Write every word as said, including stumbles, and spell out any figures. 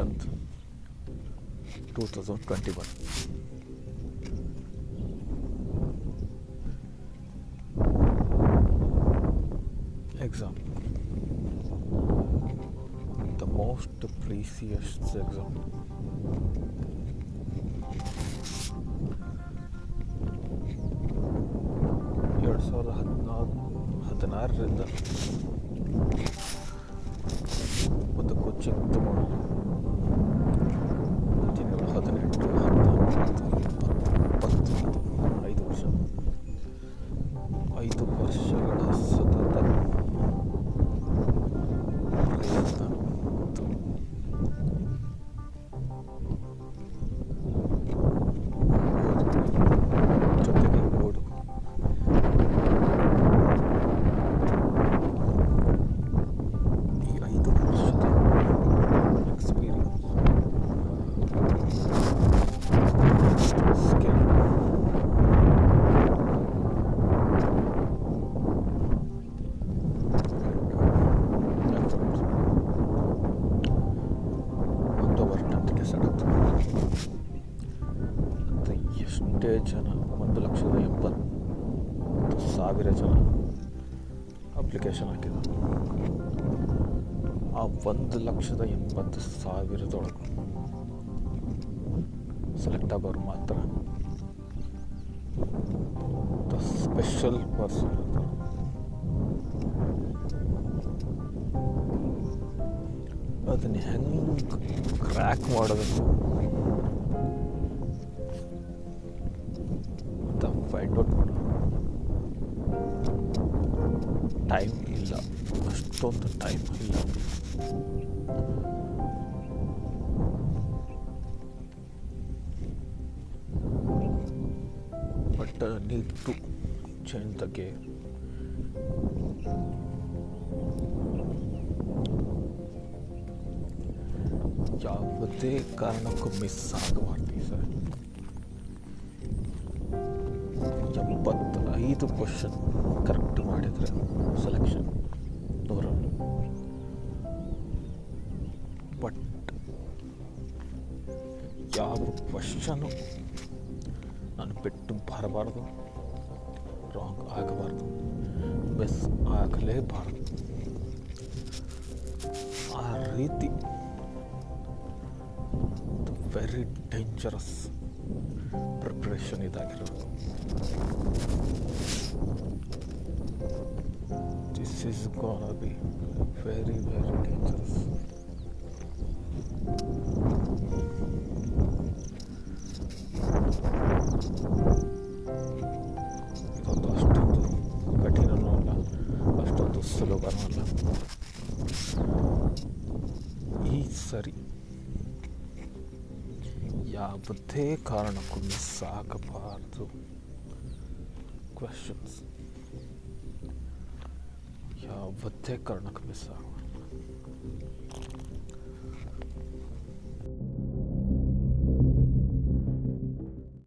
tenth, two thousand twenty-one. Exam. The most precious exam. ಎರಡು ಸಾವಿರದ ಹದಿನಾರು ಹದಿನಾರರಿಂದ ಮತ್ತು ಕೋಚಿಂಗ್ ತಗೊಂಡು ತಿಂಗಳು ಹದಿನೆಂಟು ಹದಿನಾರು ಇಪ್ಪತ್ತು ಐದು ವರ್ಷ ಐದು ವರ್ಷಗಳ ಸತತ ಪ್ರಯತ್ನ ಮತ್ತು ಎಷ್ಟೇ ಜನ, ಒಂದು ಲಕ್ಷದ ಎಂಬತ್ತು ಸಾವಿರ ಜನ ಅಪ್ಲಿಕೇಶನ್ ಹಾಕಿದ್ದಾರೆ. ಆ ಒಂದು ಲಕ್ಷದ ಎಂಬತ್ತು ಸಾವಿರದೊಳಗೆ ಸೆಲೆಕ್ಟ್ ಆಗೋರು ಮಾತ್ರ ದ ಸ್ಪೆಷಲ್ ಪರ್ಸನ್. ಅದನ್ನು ಹೆಂಗೆ ಕ್ರ್ಯಾಕ್ ಮಾಡೋದಕ್ಕೆ ಫೈಂಡ್ ಔಟ್ ಮಾಡೋ ಟೈಮ್ ಇಲ್ಲ, ಅಷ್ಟೊಂದು ಟೈಮ್ ಇಲ್ಲ. But need to change the game. ಯಾವುದೇ ಕಾರಣಕ್ಕೂ ಮಿಸ್ ಆಗಬಾರ್ದು ಸರ್. ಎಪ್ಪತ್ತೈದು ಕ್ವಶನ್ ಕರೆಕ್ಟ್ ಮಾಡಿದರೆ ಸೆಲೆಕ್ಷನ್ ಓವರಾಲ್. ಬಟ್ ಯಾವ ಕ್ವಶನು ನಾನು ಬಿಟ್ಟು ಬರಬಾರ್ದು, ರಾಂಗ್ ಆಗಬಾರ್ದು, ಮಿಸ್ ಆಗಲೇಬಾರ್ದು. ಆ ರೀತಿ ವೆರಿ ಡೇಂಜರಸ್ ಪ್ರಿಪ್ರೇಷನ್ ಇದಾಗಿರೋದು. This is gonna be very very dangerous. ಇದೊಂದು ಅಷ್ಟೊಂದು ಕಠಿಣನೂ ಅಲ್ಲ, ಅಷ್ಟೊಂದು ಸುಲಭನೂ ಅಲ್ಲ. ಈ ಸರಿ ಯಾವುದೇ ಕಾರಣಕ್ಕೂ ಮಿಸ್ ಆಗಬಾರ್ದು ಕ್ವೆಶನ್ಸ್, ಯಾವುದೇ ಕಾರಣಕ್ಕೂ ಮಿಸ್ ಆಗಬಾರ್ದು.